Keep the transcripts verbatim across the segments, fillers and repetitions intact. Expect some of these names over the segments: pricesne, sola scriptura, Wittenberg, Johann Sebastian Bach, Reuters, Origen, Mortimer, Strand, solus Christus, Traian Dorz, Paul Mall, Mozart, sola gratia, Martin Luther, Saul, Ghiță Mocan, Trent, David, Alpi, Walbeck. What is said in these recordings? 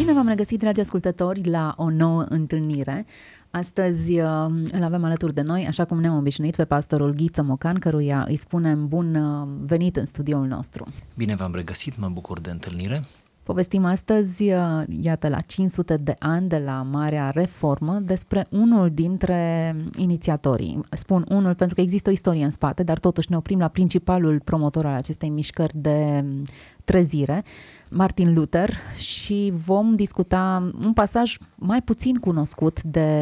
Bine v-am regăsit, dragi ascultători, la o nouă întâlnire. Astăzi îl avem alături de noi, așa cum ne-am obișnuit, pe pastorul Ghiță Mocan, căruia îi spunem bun venit în studioul nostru. Bine v-am regăsit, mă bucur de întâlnire. Povestim astăzi, iată, la cinci sute de ani de la Marea Reformă, despre unul dintre inițiatorii. Spun unul pentru că există o istorie în spate, dar totuși ne oprim la principalul promotor al acestei mișcări de trezire, Martin Luther, și vom discuta un pasaj mai puțin cunoscut de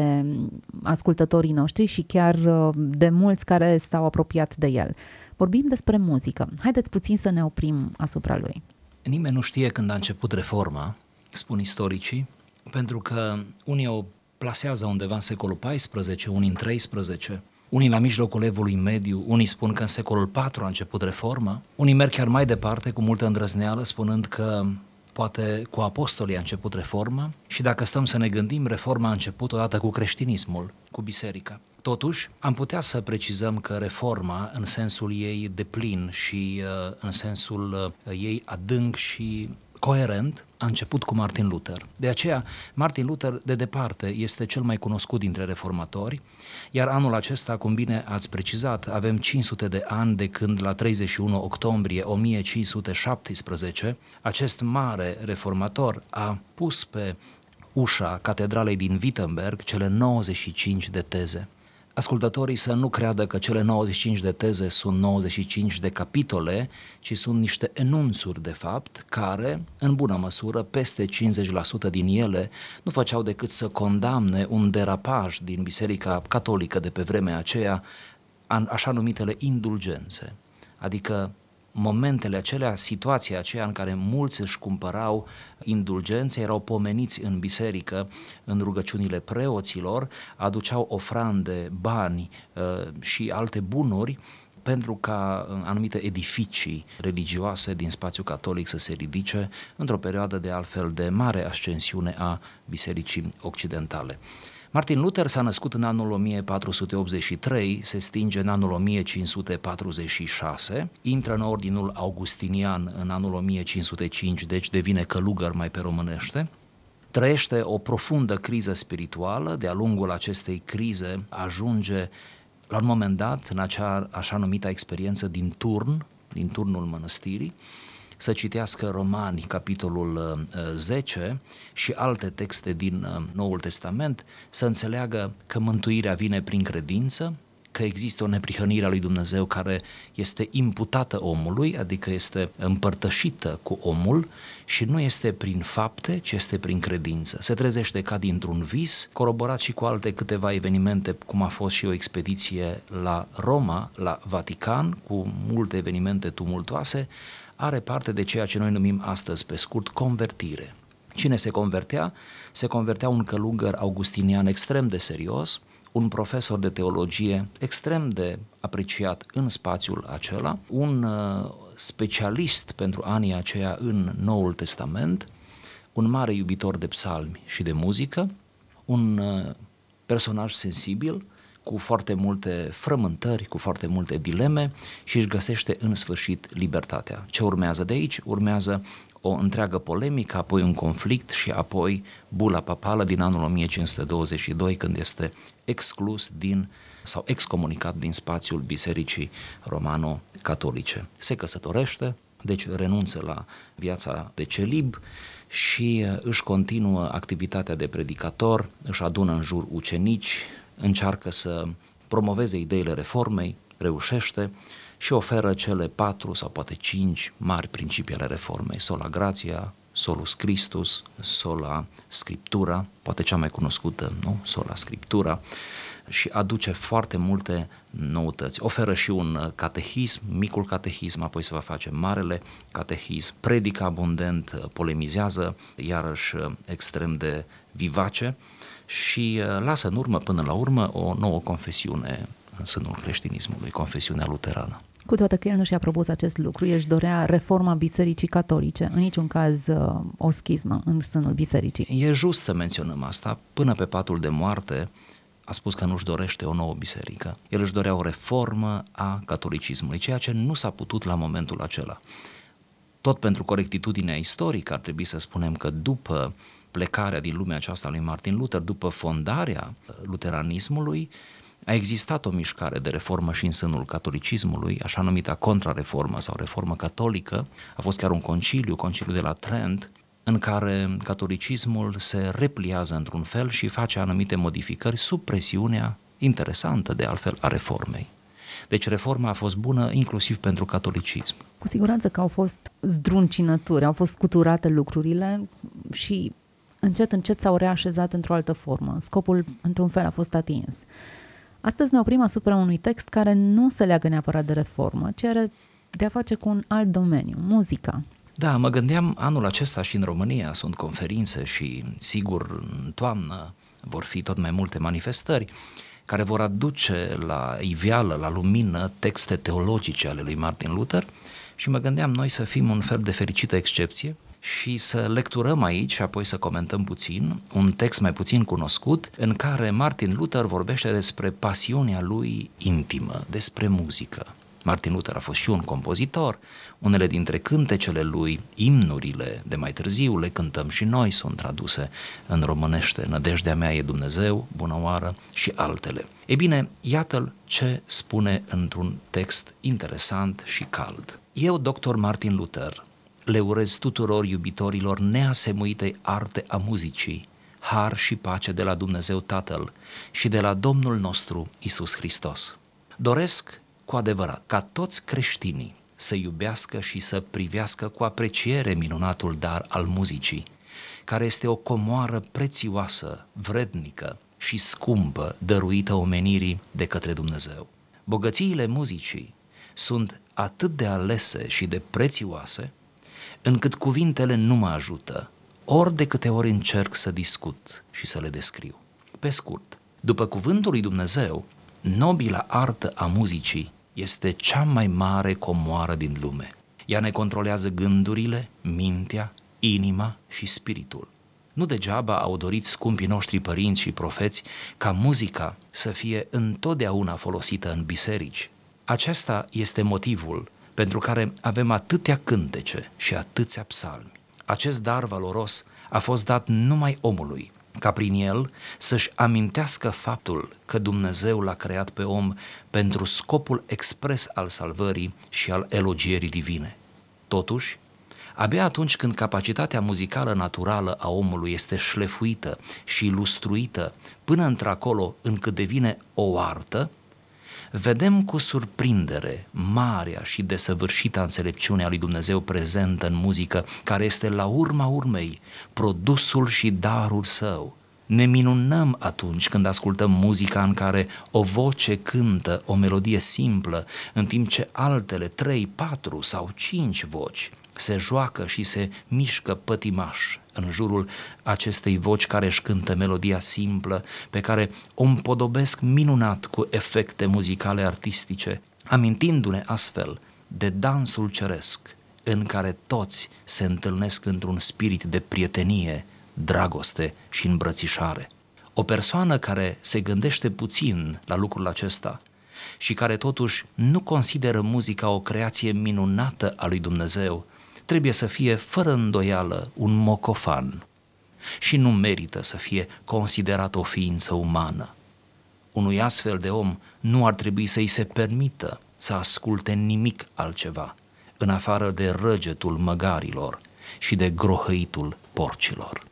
ascultătorii noștri și chiar de mulți care s-au apropiat de el. Vorbim despre muzică. Haideți puțin să ne oprim asupra lui. Nimeni nu știe când a început reforma, spun istoricii, pentru că unii o plasează undeva în secolul paisprezece, unii în treisprezece, unii la mijlocul evului mediu, unii spun că în secolul patru a început reforma, unii merg chiar mai departe cu multă îndrăzneală spunând că poate cu apostolii a început reforma și dacă stăm să ne gândim, reforma a început odată cu creștinismul, cu biserica. Totuși, am putea să precizăm că reforma, în sensul ei deplin și uh, în sensul uh, ei adânc și coerent, a început cu Martin Luther. De aceea, Martin Luther, de departe, este cel mai cunoscut dintre reformatori, iar anul acesta, cum bine ați precizat, avem cinci sute de ani de când, la treizeci și unu octombrie o mie cinci sute șaptesprezece, acest mare reformator a pus pe ușa catedralei din Wittenberg cele nouăzeci și cinci de teze. Ascultătorii să nu creadă că cele nouăzeci și cinci de teze sunt nouăzeci și cinci de capitole, ci sunt niște enunțuri de fapt care, în bună măsură, peste cincizeci la sută din ele nu făceau decât să condamne un derapaj din Biserica Catolică de pe vremea aceea, așa numitele indulgențe, adică momentele acelea, situația aceea în care mulți își cumpărau indulgențe, erau pomeniți în biserică, în rugăciunile preoților, aduceau ofrande, bani și alte bunuri pentru ca anumite edificii religioase din spațiul catolic să se ridice într-o perioadă de altfel de mare ascensiune a Bisericii Occidentale. Martin Luther s-a născut în anul o mie patru sute optzeci și trei, se stinge în anul o mie cinci sute patruzeci și șase, intră în ordinul augustinian în anul o mie cinci sute cinci, deci devine călugăr mai pe românește, trăiește o profundă criză spirituală, de-a lungul acestei crize ajunge la un moment dat în acea așa numită experiență din turn, din turnul mănăstirii, să citească Romani, capitolul zece și alte texte din Noul Testament, să înțeleagă că mântuirea vine prin credință, că există o neprihănire a lui Dumnezeu care este imputată omului, adică este împărtășită cu omul și nu este prin fapte, ci este prin credință. Se trezește ca dintr-un vis, coroborat și cu alte câteva evenimente, cum a fost și o expediție la Roma, la Vatican, cu multe evenimente tumultoase, are parte de ceea ce noi numim astăzi, pe scurt, convertire. Cine se convertea? Se convertea un călugăr augustinian extrem de serios, un profesor de teologie extrem de apreciat în spațiul acela, un specialist pentru anii aceia în Noul Testament, un mare iubitor de psalmi și de muzică, un personaj sensibil, cu foarte multe frământări, cu foarte multe dileme și își găsește în sfârșit libertatea. Ce urmează de aici? Urmează o întreagă polemică, apoi un conflict și apoi bula papală din anul o mie cinci sute douăzeci și doi, când este exclus din, sau excomunicat din spațiul Bisericii Romano-Catolice. Se căsătorește, deci renunță la viața de celib și își continuă activitatea de predicator, își adună în jur ucenici, încearcă să promoveze ideile reformei, reușește și oferă cele patru sau poate cinci mari principii ale reformei, sola gratia, solus Christus, sola scriptura, poate cea mai cunoscută, nu? Sola scriptura, și aduce foarte multe noutăți. Oferă și un catehism, micul catehism, apoi se va face marele catehism, predică abundent, polemizează, iarăși extrem de vivace, și lasă în urmă, până la urmă, o nouă confesiune în sânul creștinismului, confesiunea luterană. Cu toate că el nu și-a propus acest lucru, el își dorea reforma Bisericii Catolice, în niciun caz o schismă în sânul Bisericii. E just să menționăm asta, până pe patul de moarte a spus că nu-și dorește o nouă biserică, el își dorea o reformă a catolicismului, ceea ce nu s-a putut la momentul acela. Tot pentru corectitudinea istorică ar trebui să spunem că după plecarea din lumea aceasta lui Martin Luther, după fondarea luteranismului, a existat o mișcare de reformă și în sânul catolicismului, așa numita contrareformă sau reformă catolică. A fost chiar un conciliu, conciliul de la Trent, în care catolicismul se repliază într-un fel și face anumite modificări sub presiunea interesantă, de altfel, a reformei. Deci reforma a fost bună inclusiv pentru catolicism. Cu siguranță că au fost zdruncinături, au fost scuturate lucrurile și încet, încet s-au reașezat într-o altă formă. Scopul, într-un fel, a fost atins. Astăzi ne oprim asupra unui text care nu se leagă neapărat de reformă, ci are de a face cu un alt domeniu, muzica. Da, mă gândeam anul acesta și în România sunt conferințe și, sigur, în toamnă vor fi tot mai multe manifestări care vor aduce la iveală, la lumină, texte teologice ale lui Martin Luther și mă gândeam noi să fim un fel de fericită excepție și să lecturăm aici și apoi să comentăm puțin un text mai puțin cunoscut în care Martin Luther vorbește despre pasiunea lui intimă, despre muzică. Martin Luther a fost și un compozitor, unele dintre cântecele lui, imnurile de mai târziu, le cântăm și noi, sunt traduse în românește, Nădejdea mea e Dumnezeu, Bună oară și altele. Ei bine, iată-l ce spune într-un text interesant și cald. Eu, doctor Martin Luther, le urez tuturor iubitorilor neasemuitei arte a muzicii, har și pace de la Dumnezeu Tatăl și de la Domnul nostru Iisus Hristos. Doresc cu adevărat ca toți creștinii să iubească și să privească cu apreciere minunatul dar al muzicii, care este o comoară prețioasă, vrednică și scumpă dăruită omenirii de către Dumnezeu. Bogățiile muzicii sunt atât de alese și de prețioase, încât cuvintele nu mă ajută, ori de câte ori încerc să discut și să le descriu. Pe scurt, după cuvântul lui Dumnezeu, nobila artă a muzicii este cea mai mare comoară din lume. Ea ne controlează gândurile, mintea, inima și spiritul. Nu degeaba au dorit scumpii noștri părinți și profeți ca muzica să fie întotdeauna folosită în biserici. Acesta este motivul pentru care avem atâtea cântece și atâția psalmi. Acest dar valoros a fost dat numai omului, ca prin el să-și amintească faptul că Dumnezeu l-a creat pe om pentru scopul expres al salvării și al elogierii divine. Totuși, abia atunci când capacitatea muzicală naturală a omului este șlefuită și lustruită până într-acolo încât devine o artă, vedem cu surprindere marea și desăvârșită înțelepciune a lui Dumnezeu prezentă în muzică, care este la urma urmei produsul și darul său. Ne minunăm atunci când ascultăm muzica în care o voce cântă o melodie simplă, în timp ce altele, trei, patru sau cinci voci, se joacă și se mișcă pătimaș în jurul acestei voci care își cântă melodia simplă, pe care o împodobesc minunat cu efecte muzicale artistice, amintindu-ne astfel de dansul ceresc, în care toți se întâlnesc într-un spirit de prietenie, dragoste și îmbrățișare. O persoană care se gândește puțin la lucrul acesta și care totuși nu consideră muzica o creație minunată a lui Dumnezeu, trebuie să fie fără îndoială un mocofan și nu merită să fie considerat o ființă umană. Unui astfel de om nu ar trebui să-i se permită să asculte nimic altceva, în afară de răgetul măgarilor și de grohăitul porcilor.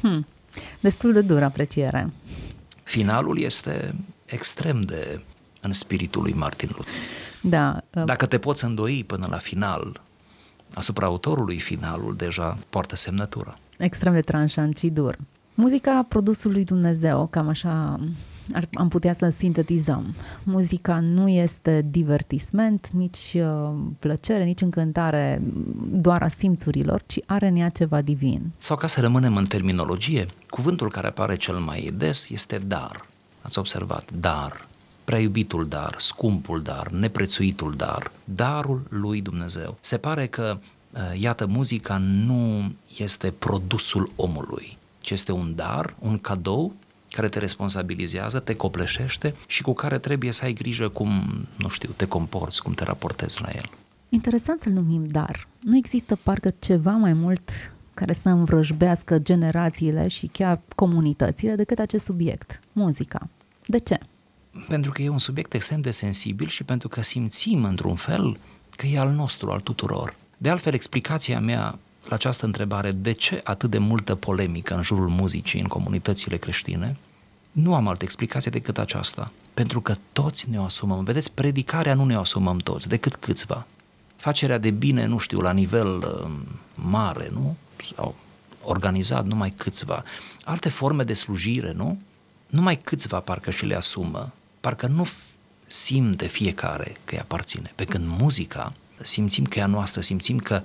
Hmm, destul de dură apreciere. Finalul este extrem de în spiritul lui Martin Luther. Da, uh... Dacă te poți îndoi până la final... Asupra autorului finalul deja poartă semnătura. Extrem de tranșant și dur. Muzica produsului Dumnezeu, cam așa ar, am putea să sintetizăm. Muzica nu este divertisment, nici uh, plăcere, nici încântare doar a simțurilor, ci are în ea ceva divin. Sau ca să rămânem în terminologie, cuvântul care apare cel mai des este dar. Ați observat, dar, prea iubitul dar, scumpul dar, neprețuitul dar, darul lui Dumnezeu. Se pare că, iată, muzica nu este produsul omului, ci este un dar, un cadou care te responsabilizează, te copleșește și cu care trebuie să ai grijă cum, nu știu, te comporți, cum te raportezi la el. Interesant să-l numim dar. Nu există parcă ceva mai mult care să învrăjbească generațiile și chiar comunitățile decât acest subiect, muzica. De ce? Pentru că e un subiect extrem de sensibil și pentru că simțim într-un fel că e al nostru, al tuturor. De altfel, explicația mea la această întrebare, de ce atât de multă polemică în jurul muzicii în comunitățile creștine, nu am altă explicație decât aceasta. Pentru că toți ne asumăm. Vedeți, predicarea nu ne asumăm toți, decât câțiva. Facerea de bine, nu știu, la nivel uh, mare, nu? Sau organizat numai câțiva. Alte forme de slujire, nu? Numai câțiva parcă și le asumă. Parcă nu simte fiecare că îi aparține. Pe când muzica, simțim că e a noastră, simțim că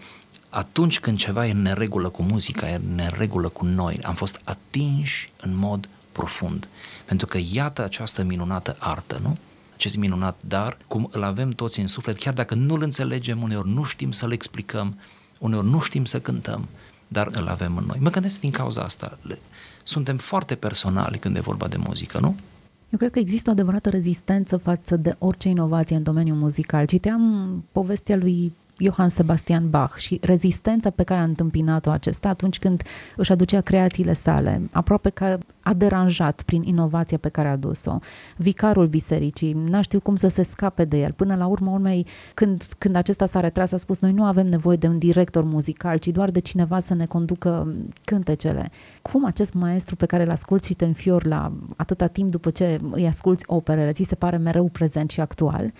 atunci când ceva e în neregulă cu muzica, e în neregulă cu noi, am fost atinși în mod profund. Pentru că iată această minunată artă, nu? Acest minunat dar, cum îl avem toți în suflet, chiar dacă nu-l înțelegem, uneori nu știm să-l explicăm, uneori nu știm să cântăm, dar îl avem în noi. Mă gândesc din cauza asta. Suntem foarte personali când e vorba de muzică, nu? Eu cred că există o adevărată rezistență față de orice inovație în domeniul muzical. Citeam povestea lui Johann Sebastian Bach și rezistența pe care a întâmpinat-o acesta atunci când își aducea creațiile sale, aproape că a deranjat prin inovația pe care a adus-o. Vicarul bisericii n-a știut cum să se scape de el. Până la urmă, urmei, când, când acesta s-a retras, a spus: noi nu avem nevoie de un director muzical, ci doar de cineva să ne conducă cântecele. Cum acest maestru pe care îl asculți și te înfiori la atâta timp după ce îi asculți operele, ți se pare mereu prezent și actual?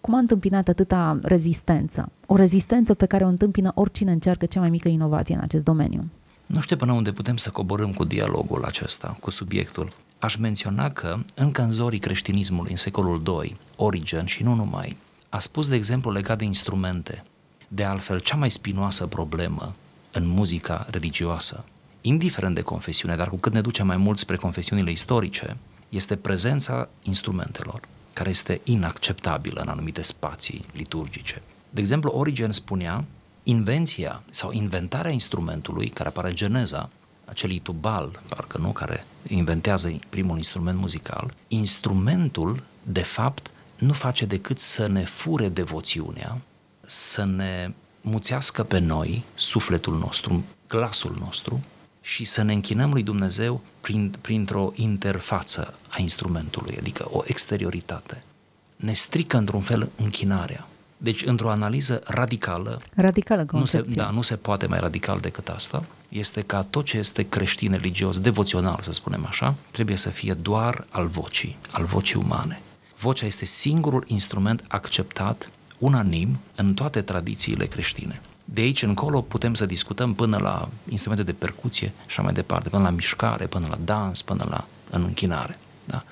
Cum a întâmpinat atâta rezistență? O rezistență pe care o întâmpină oricine încearcă cea mai mică inovație în acest domeniu. Nu știu până unde putem să coborâm cu dialogul acesta, cu subiectul. Aș menționa că, încă în zorii creștinismului, în secolul doi, Origen și nu numai, a spus, de exemplu, legat de instrumente. De altfel, cea mai spinoasă problemă în muzica religioasă, indiferent de confesiune, dar cu cât ne duce mai mult spre confesiunile istorice, este prezența instrumentelor, care este inacceptabilă în anumite spații liturgice. De exemplu, Origen spunea: invenția sau inventarea instrumentului, care apare în Geneza, acelui tubal, parcă nu, care inventează primul instrument muzical, instrumentul, de fapt, nu face decât să ne fure devoțiunea, să ne muțească pe noi sufletul nostru, glasul nostru, și să ne închinăm lui Dumnezeu prin, printr-o interfață a instrumentului, adică o exterioritate. Ne strică într-un fel închinarea. Deci, într-o analiză radicală, radicală nu, se, da, nu se poate mai radical decât asta, este ca tot ce este creștin, religios, devoțional, să spunem așa, trebuie să fie doar al vocii, al vocii umane. Vocea este singurul instrument acceptat unanim în toate tradițiile creștine. De aici încolo putem să discutăm până la instrumente de percuție și așa mai departe, până la mișcare, până la dans, până la în închinare. Da?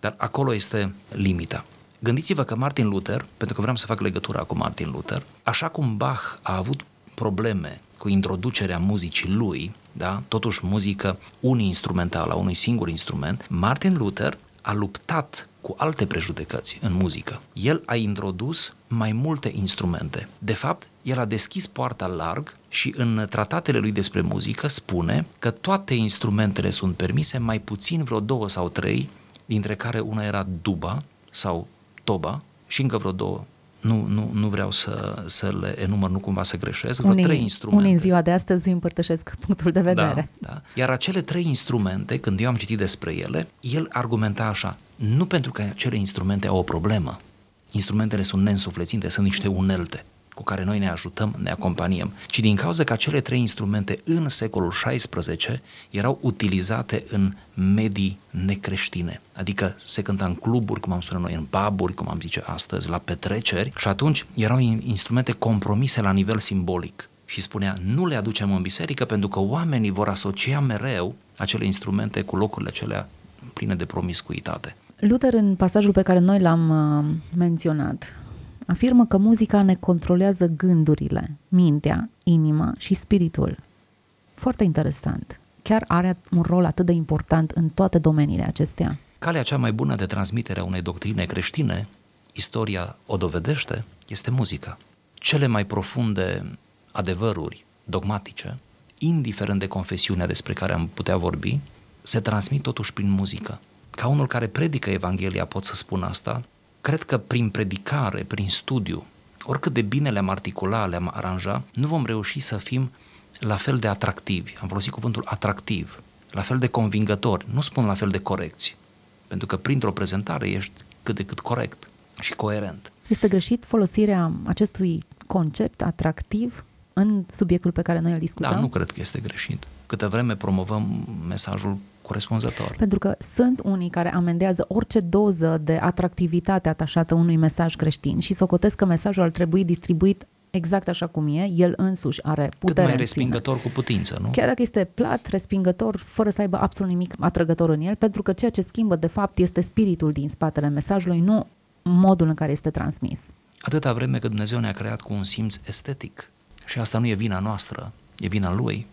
Dar acolo este limita. Gândiți-vă că Martin Luther, pentru că vreau să fac legătura cu Martin Luther, așa cum Bach a avut probleme cu introducerea muzicii lui, da? Totuși muzică uniinstrumentală, a unui singur instrument, Martin Luther a luptat cu alte prejudecăți în muzică. El a introdus mai multe instrumente. De fapt, el a deschis poarta larg și în tratatele lui despre muzică spune că toate instrumentele sunt permise, mai puțin vreo două sau trei, dintre care una era duba sau toba și încă vreo două. Nu, nu, nu vreau să, să le enumăr, nu cumva să greșesc, vreo unii, trei instrumente. Unii în ziua de astăzi îi împărtășesc punctul de vedere. Da, da. Iar acele trei instrumente, când eu am citit despre ele, el argumenta așa: nu pentru că acele instrumente au o problemă. Instrumentele sunt neînsuflețite, sunt niște unelte cu care noi ne ajutăm, ne acompaniem, ci din cauza că acele trei instrumente în secolul șaisprezece erau utilizate în medii necreștine. Adică se cânta în cluburi, cum am spune noi, în puburi, cum am zice astăzi, la petreceri, și atunci erau instrumente compromise la nivel simbolic. Și spunea: nu le aducem în biserică pentru că oamenii vor asocia mereu acele instrumente cu locurile acelea pline de promiscuitate. Luther, în pasajul pe care noi l-am menționat, afirmă că muzica ne controlează gândurile, mintea, inima și spiritul. Foarte interesant. Chiar are un rol atât de important în toate domeniile acestea. Calea cea mai bună de transmitere a unei doctrine creștine, istoria o dovedește, este muzica. Cele mai profunde adevăruri dogmatice, indiferent de confesiunea despre care am putea vorbi, se transmit totuși prin muzică. Ca unul care predică Evanghelia pot să spun asta. Cred că prin predicare, prin studiu oricât de bine le-am articula, le-am aranja, nu vom reuși să fim la fel de atractivi. Am folosit cuvântul atractiv, la fel de convingători, nu spun la fel de corecți, pentru că printr-o prezentare ești cât de cât corect și coerent. Este greșit folosirea acestui concept atractiv în subiectul pe care noi îl discutăm? Da, nu cred că este greșit. Câtă vreme promovăm mesajul corespunzător. Pentru că sunt unii care amendează orice doză de atractivitate atașată unui mesaj creștin și socotesc că mesajul ar trebui distribuit exact așa cum e, el însuși are putere. Cât mai respingător cu putință, nu? Chiar dacă este plat, respingător, fără să aibă absolut nimic atrăgător în el, pentru că ceea ce schimbă de fapt este spiritul din spatele mesajului, nu modul în care este transmis. Atâta vreme cât Dumnezeu ne-a creat cu un simț estetic și asta nu e vina noastră, e vina Lui,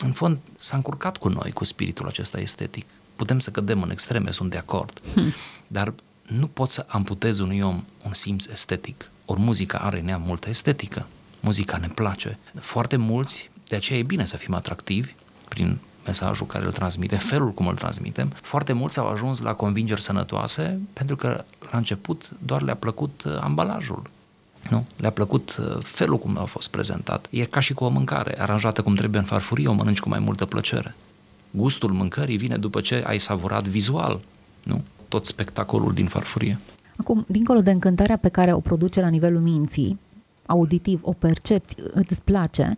în fond s-a încurcat cu noi, cu spiritul acesta estetic. Putem să cădem în extreme, sunt de acord, hmm. dar nu poți să amputezi unui om un simț estetic. Ori muzica are în ea multă estetică, muzica ne place foarte mulți, de aceea e bine să fim atractivi prin mesajul care îl transmite, felul cum îl transmitem. Foarte mulți au ajuns la convingeri sănătoase pentru că la început doar le-a plăcut ambalajul, nu? Le-a plăcut felul cum a fost prezentat. E ca și cu o mâncare, aranjată cum trebuie în farfurie, o mănânci cu mai multă plăcere. Gustul mâncării vine după ce ai savurat vizual, nu? Tot spectacolul din farfurie. Acum, dincolo de încântarea pe care o produce la nivelul minții, auditiv, o percepți, îți place,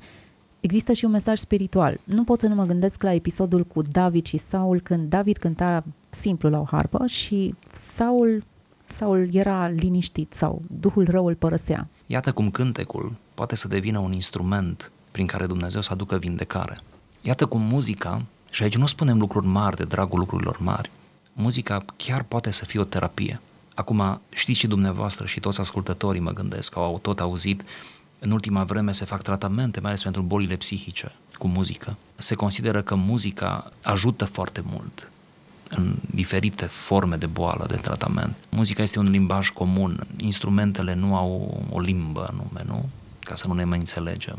există și un mesaj spiritual. Nu pot să nu mă gândesc la episodul cu David și Saul, când David cânta simplu la o harpă și Saul, Saul era liniștit sau duhul rău îl părăsea. Iată cum cântecul poate să devină un instrument prin care Dumnezeu să aducă vindecare. Iată cum muzica, și aici nu spunem lucruri mari de dragul lucrurilor mari, muzica chiar poate să fie o terapie. Acum, știți și dumneavoastră și toți ascultătorii, mă gândesc, au tot auzit, în ultima vreme se fac tratamente, mai ales pentru bolile psihice, cu muzică. Se consideră că muzica ajută foarte mult în diferite forme de boală, de tratament. Muzica este un limbaj comun, instrumentele nu au o limbă anume, nu? Ca să nu ne mai înțelegem.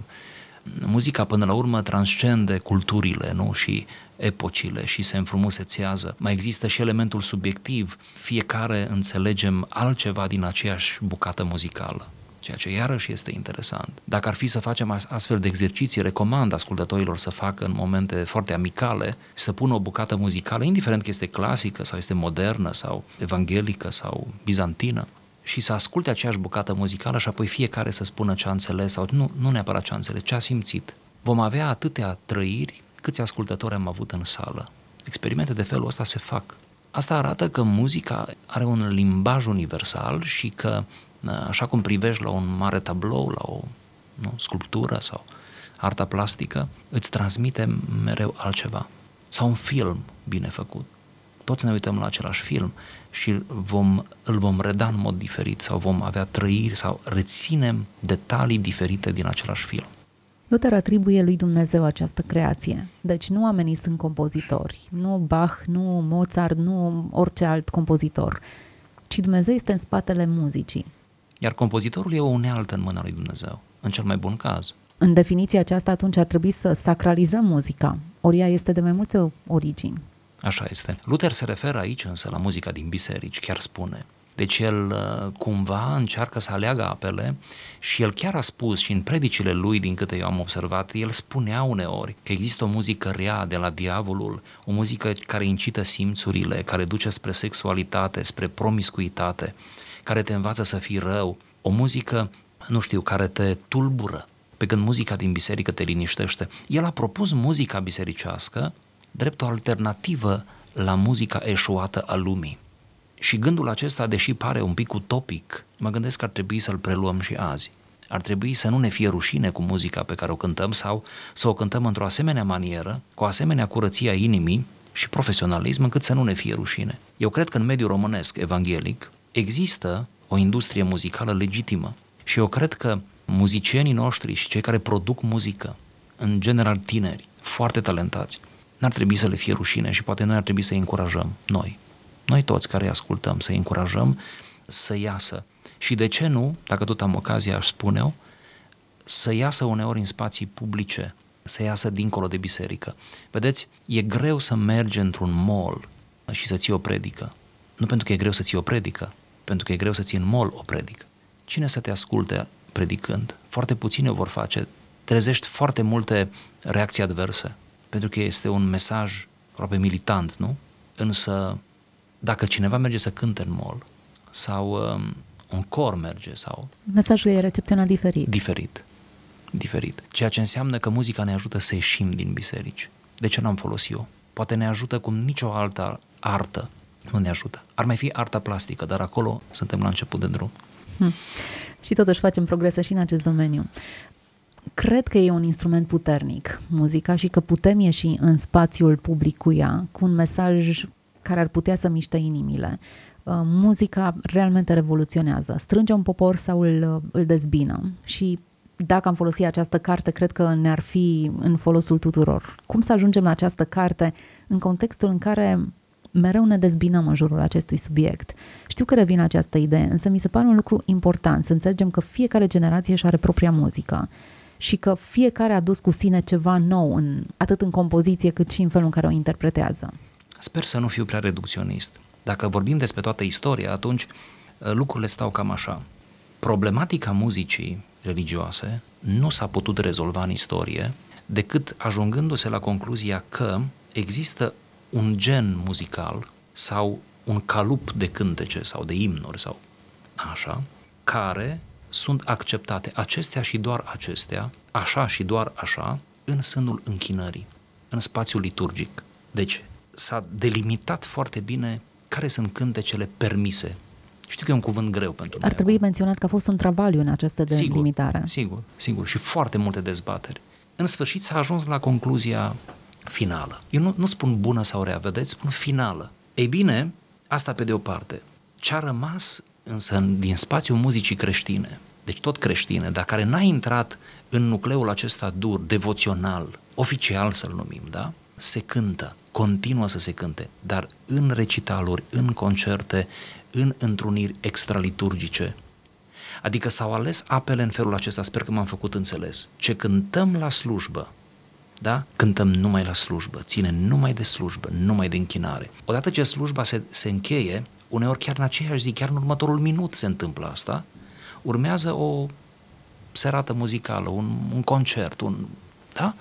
Muzica, până la urmă, transcende culturile, nu? Și epocile și se înfrumusețează. Mai există și elementul subiectiv. Fiecare înțelegem altceva din aceeași bucată muzicală, ceea ce iarăși este interesant. Dacă ar fi să facem astfel de exerciții, recomand ascultătorilor să facă în momente foarte amicale și să pună o bucată muzicală, indiferent că este clasică sau este modernă sau evanghelică sau bizantină, și să asculte aceeași bucată muzicală și apoi fiecare să spună ce a înțeles sau nu, nu neapărat ce a înțeles, ce a simțit. Vom avea atâtea trăiri câți ascultători am avut în sală. Experimente de felul ăsta se fac. Asta arată că muzica are un limbaj universal și că, așa cum privești la un mare tablou, la o nu, sculptură sau arta plastică, îți transmite mereu altceva. Sau un film bine făcut. Toți ne uităm la același film și vom, îl vom reda în mod diferit sau vom avea trăiri sau reținem detalii diferite din același film. Luther atribuie lui Dumnezeu această creație. Deci nu oamenii sunt compozitori, nu Bach, nu Mozart, nu orice alt compozitor, ci Dumnezeu este în spatele muzicii. Iar compozitorul e o unealtă în mâna lui Dumnezeu, în cel mai bun caz. În definiția aceasta, atunci ar trebui să sacralizăm muzica. Ori ea este de mai multe origini. Așa este. Luther se referă aici însă la muzica din biserici, chiar spune. Deci el cumva încearcă să aleagă apele și el chiar a spus și în predicile lui, din câte eu am observat, el spunea uneori că există o muzică rea de la diavolul, o muzică care incită simțurile, care duce spre sexualitate, spre promiscuitate, care te învață să fii rău, o muzică, nu știu, care te tulbură, pe când muzica din biserică te liniștește. El a propus muzica bisericească drept o alternativă la muzica eșuată a lumii. Și gândul acesta, deși pare un pic utopic, mă gândesc că ar trebui să-l preluăm și azi. Ar trebui să nu ne fie rușine cu muzica pe care o cântăm sau să o cântăm într-o asemenea manieră, cu o asemenea curăție a inimii și profesionalism, încât să nu ne fie rușine. Eu cred că în mediul românesc evanghelic există o industrie muzicală legitimă și eu cred că muzicienii noștri și cei care produc muzică, în general tineri, foarte talentați, n-ar trebui să le fie rușine și poate noi ar trebui să-i încurajăm, noi. Noi toți care îi ascultăm, să-i încurajăm să iasă. Și de ce nu, dacă tot am ocazia, aș spune-o, să iasă uneori în spații publice, să iasă dincolo de biserică. Vedeți, e greu să mergi într-un mall și să ții o predică. Nu pentru că e greu să ții o predică, pentru că e greu să ții în mall o predică. Cine să te asculte predicând. Foarte puțini o vor face. Trezești foarte multe reacții adverse, pentru că este un mesaj aproape militant, nu? Însă, dacă cineva merge să cânte în mall sau um, un cor merge sau... Mesajul e recepționat diferit. Diferit. Diferit. Ceea ce înseamnă că muzica ne ajută să ieșim din biserici. De ce n-am folosit-o? Poate ne ajută cum nicio altă artă nu ne ajută. Ar mai fi arta plastică, dar acolo suntem la început de drum. Hmm. Și totuși facem progrese și în acest domeniu. Cred că e un instrument puternic, muzica, și că putem ieși în spațiul public cu ea, cu un mesaj care ar putea să miște inimile. Muzica realmente revoluționează, strânge un popor sau îl, îl dezbină. Și dacă am folosit această carte, cred că ne-ar fi în folosul tuturor. Cum să ajungem la această carte în contextul în care mereu ne dezbinăm în jurul acestui subiect? Știu că revine această idee, însă mi se pare un lucru important să înțelegem că fiecare generație își are propria muzică și că fiecare a dus cu sine ceva nou, în, atât în compoziție cât și în felul în care o interpretează. Sper să nu fiu prea reducționist. Dacă vorbim despre toată istoria, atunci lucrurile stau cam așa. Problematica muzicii religioase nu s-a putut rezolva în istorie decât ajungându-se la concluzia că există un gen muzical sau un calup de cântece sau de imnuri sau așa, care sunt acceptate, acestea și doar acestea, așa și doar așa, în sânul închinării, în spațiul liturgic. Deci s-a delimitat foarte bine care sunt cântecele permise. Știu că e un cuvânt greu pentru mine. Ar trebui acum menționat că a fost un travaliu în această delimitare. Sigur, sigur, și foarte multe dezbateri. În sfârșit s-a ajuns la concluzia finală. Eu nu, nu spun bună sau rea, vedeți, spun finală. Ei bine, asta pe de o parte. Ce-a rămas însă din spațiul muzicii creștine, deci tot creștine, dar care n-a intrat în nucleul acesta dur, devoțional, oficial să-l numim, da? Se cântă, continuă să se cânte, dar în recitaluri, în concerte, în întruniri extraliturgice. Adică s-au ales apele în felul acesta, sper că m-am făcut înțeles. Ce cântăm la slujbă, da? Cântăm numai la slujbă, ține numai de slujbă, numai de închinare. Odată ce slujba se, se încheie, uneori chiar în aceeași zi, chiar în următorul minut se întâmplă asta, urmează o serată muzicală, un, un concert, un, da?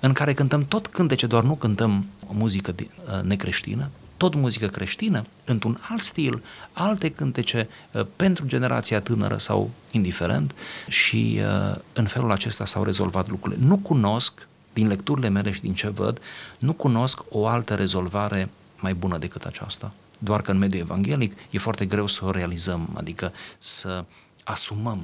În care cântăm tot cântece, doar nu cântăm o muzică necreștină, tot muzică creștină, într-un alt stil, alte cântece pentru generația tânără sau indiferent, și în felul acesta s-au rezolvat lucrurile. Nu cunosc, din lecturile mele și din ce văd, nu cunosc o altă rezolvare mai bună decât aceasta. Doar că în mediul evanghelic e foarte greu să o realizăm, adică să asumăm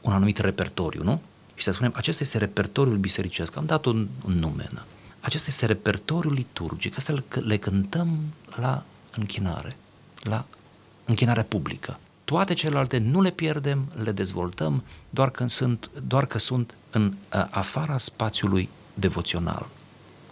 un anumit repertoriu, nu? Și să spunem, acesta este repertoriul bisericesc, am dat un, un nume, da? Acesta este repertoriul liturgic, astea le, le cântăm la închinare, la închinarea publică. Toate celelalte nu le pierdem, le dezvoltăm, doar că sunt, doar că sunt în afara spațiului devoțional,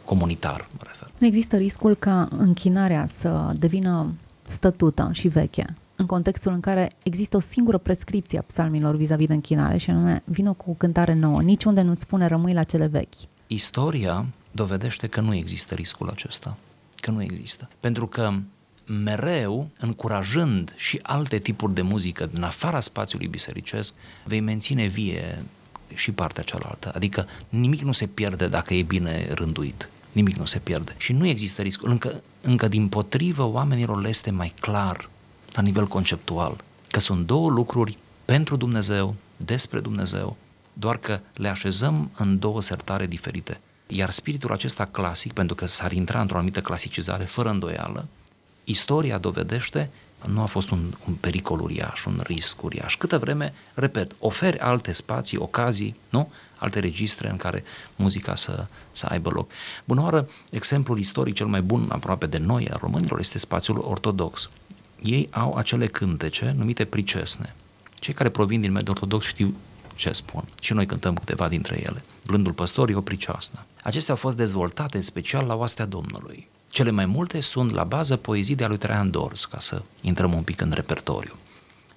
comunitar, mă refer. Nu există riscul ca închinarea să devină stătută și veche, în contextul în care există o singură prescripție a psalmilor vis-a-vis de închinare, și anume, vină cu o cântare nouă, niciunde nu-ți spune rămâi la cele vechi. Istoria dovedește că nu există riscul acesta, că nu există. Pentru că mereu, încurajând și alte tipuri de muzică din afara spațiului bisericesc, vei menține vie și partea cealaltă. Adică nimic nu se pierde dacă e bine rânduit. Nimic nu se pierde. Și nu există riscul. Încă, încă dimpotrivă, oamenilor le este mai clar la nivel conceptual că sunt două lucruri pentru Dumnezeu, despre Dumnezeu, doar că le așezăm în două sertare diferite. Iar spiritul acesta clasic, pentru că s-ar intra într-o anumită clasicizare, fără îndoială, istoria dovedește, nu a fost un, un pericol uriaș, un risc uriaș. Câtă vreme, repet, oferi alte spații, ocazii, nu? Alte registre în care muzica să, să aibă loc. Bună oară, exemplul istoric cel mai bun aproape de noi, a românilor, este spațiul ortodox. Ei au acele cântece numite pricesne. Cei care provin din mediul ortodox știu ce spun. Și noi cântăm câteva dintre ele. Blândul păstor e o priceasnă. Acestea au fost dezvoltate în special la oastea Domnului. Cele mai multe sunt la bază poezii de a lui Traian Dorz, ca să intrăm un pic în repertoriu.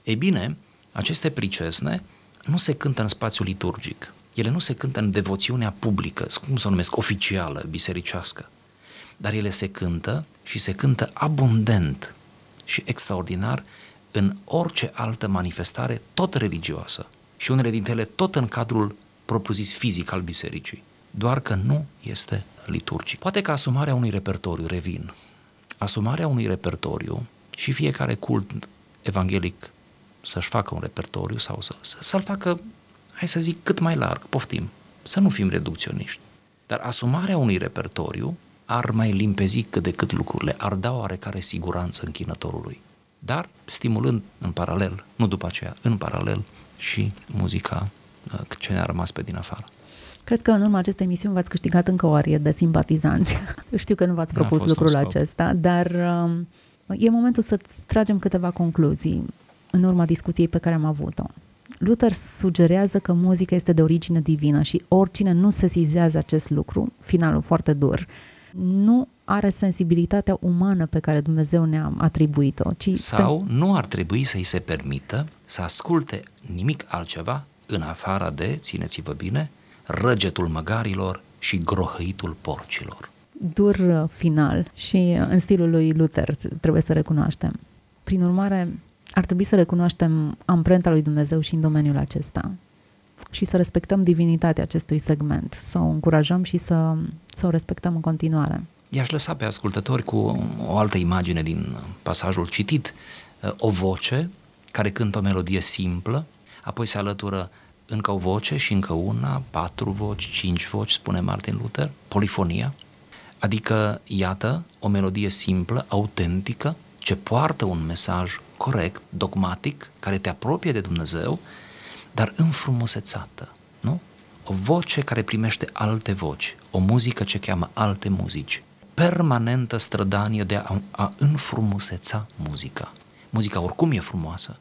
Ei bine, aceste pricesne nu se cântă în spațiul liturgic. Ele nu se cântă în devoțiunea publică, cum să o numesc, oficială, bisericească. Dar ele se cântă și se cântă abundent și extraordinar în orice altă manifestare, tot religioasă. și unele dintre ele tot în cadrul propriu-zis fizic al bisericii, doar că nu este liturgic. Poate că asumarea unui repertoriu, revin, asumarea unui repertoriu și fiecare cult evanghelic să-și facă un repertoriu sau să, să, să-l facă, hai să zic, cât mai larg, poftim, să nu fim reducționiști. Dar asumarea unui repertoriu ar mai limpezi cât de cât lucrurile, ar da oarecare siguranță închinătorului, dar stimulând în paralel, nu după aceea, în paralel și muzica ce ne-a rămas pe din afară. Cred că în urma acestei emisiuni v-ați câștigat încă o arie de simpatizanți. Știu că nu v-ați propus lucrul acesta, dar e momentul să tragem câteva concluzii în urma discuției pe care am avut-o. Luther sugerează că muzica este de origine divină și oricine nu sesizează acest lucru, finalul foarte dur, nu are sensibilitatea umană pe care Dumnezeu ne-a atribuit-o. Ci sau se... nu ar trebui să-i se permită să asculte nimic altceva în afara de, țineți-vă bine, răgetul măgarilor și grohăitul porcilor. Dur final și în stilul lui Luther, trebuie să recunoaștem. Prin urmare, ar trebui să recunoaștem amprenta lui Dumnezeu și în domeniul acesta și să respectăm divinitatea acestui segment, să o încurajăm și să, să o respectăm în continuare. I-aș lăsa pe ascultători cu o altă imagine din pasajul citit, o voce care cântă o melodie simplă, apoi se alătură încă o voce și încă una, patru voci, cinci voci, spune Martin Luther, polifonia, adică, iată, o melodie simplă, autentică, ce poartă un mesaj corect, dogmatic, care te apropie de Dumnezeu, dar înfrumusețată, nu? O voce care primește alte voci, o muzică ce cheamă alte muzici, permanentă strădanie de a, a înfrumuseța muzica. Muzica oricum e frumoasă,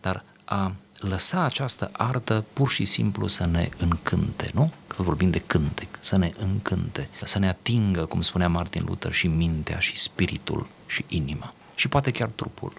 dar a lăsa această artă pur și simplu să ne încânte, nu? Că vorbim de cântec, să ne încânte, să ne atingă, cum spunea Martin Luther, și mintea, și spiritul, și inima, și poate chiar trupul.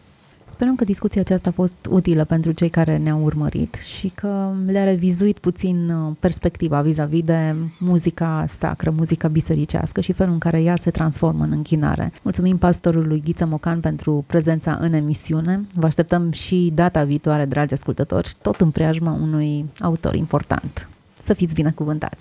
Sperăm că discuția aceasta a fost utilă pentru cei care ne-au urmărit și că le-a revizuit puțin perspectiva vis-a-vis de muzica sacră, muzica bisericească și felul în care ea se transformă în închinare. Mulțumim pastorului Ghiță Mocan pentru prezența în emisiune. Vă așteptăm și data viitoare, dragi ascultători, tot în preajma unui autor important. Să fiți binecuvântați!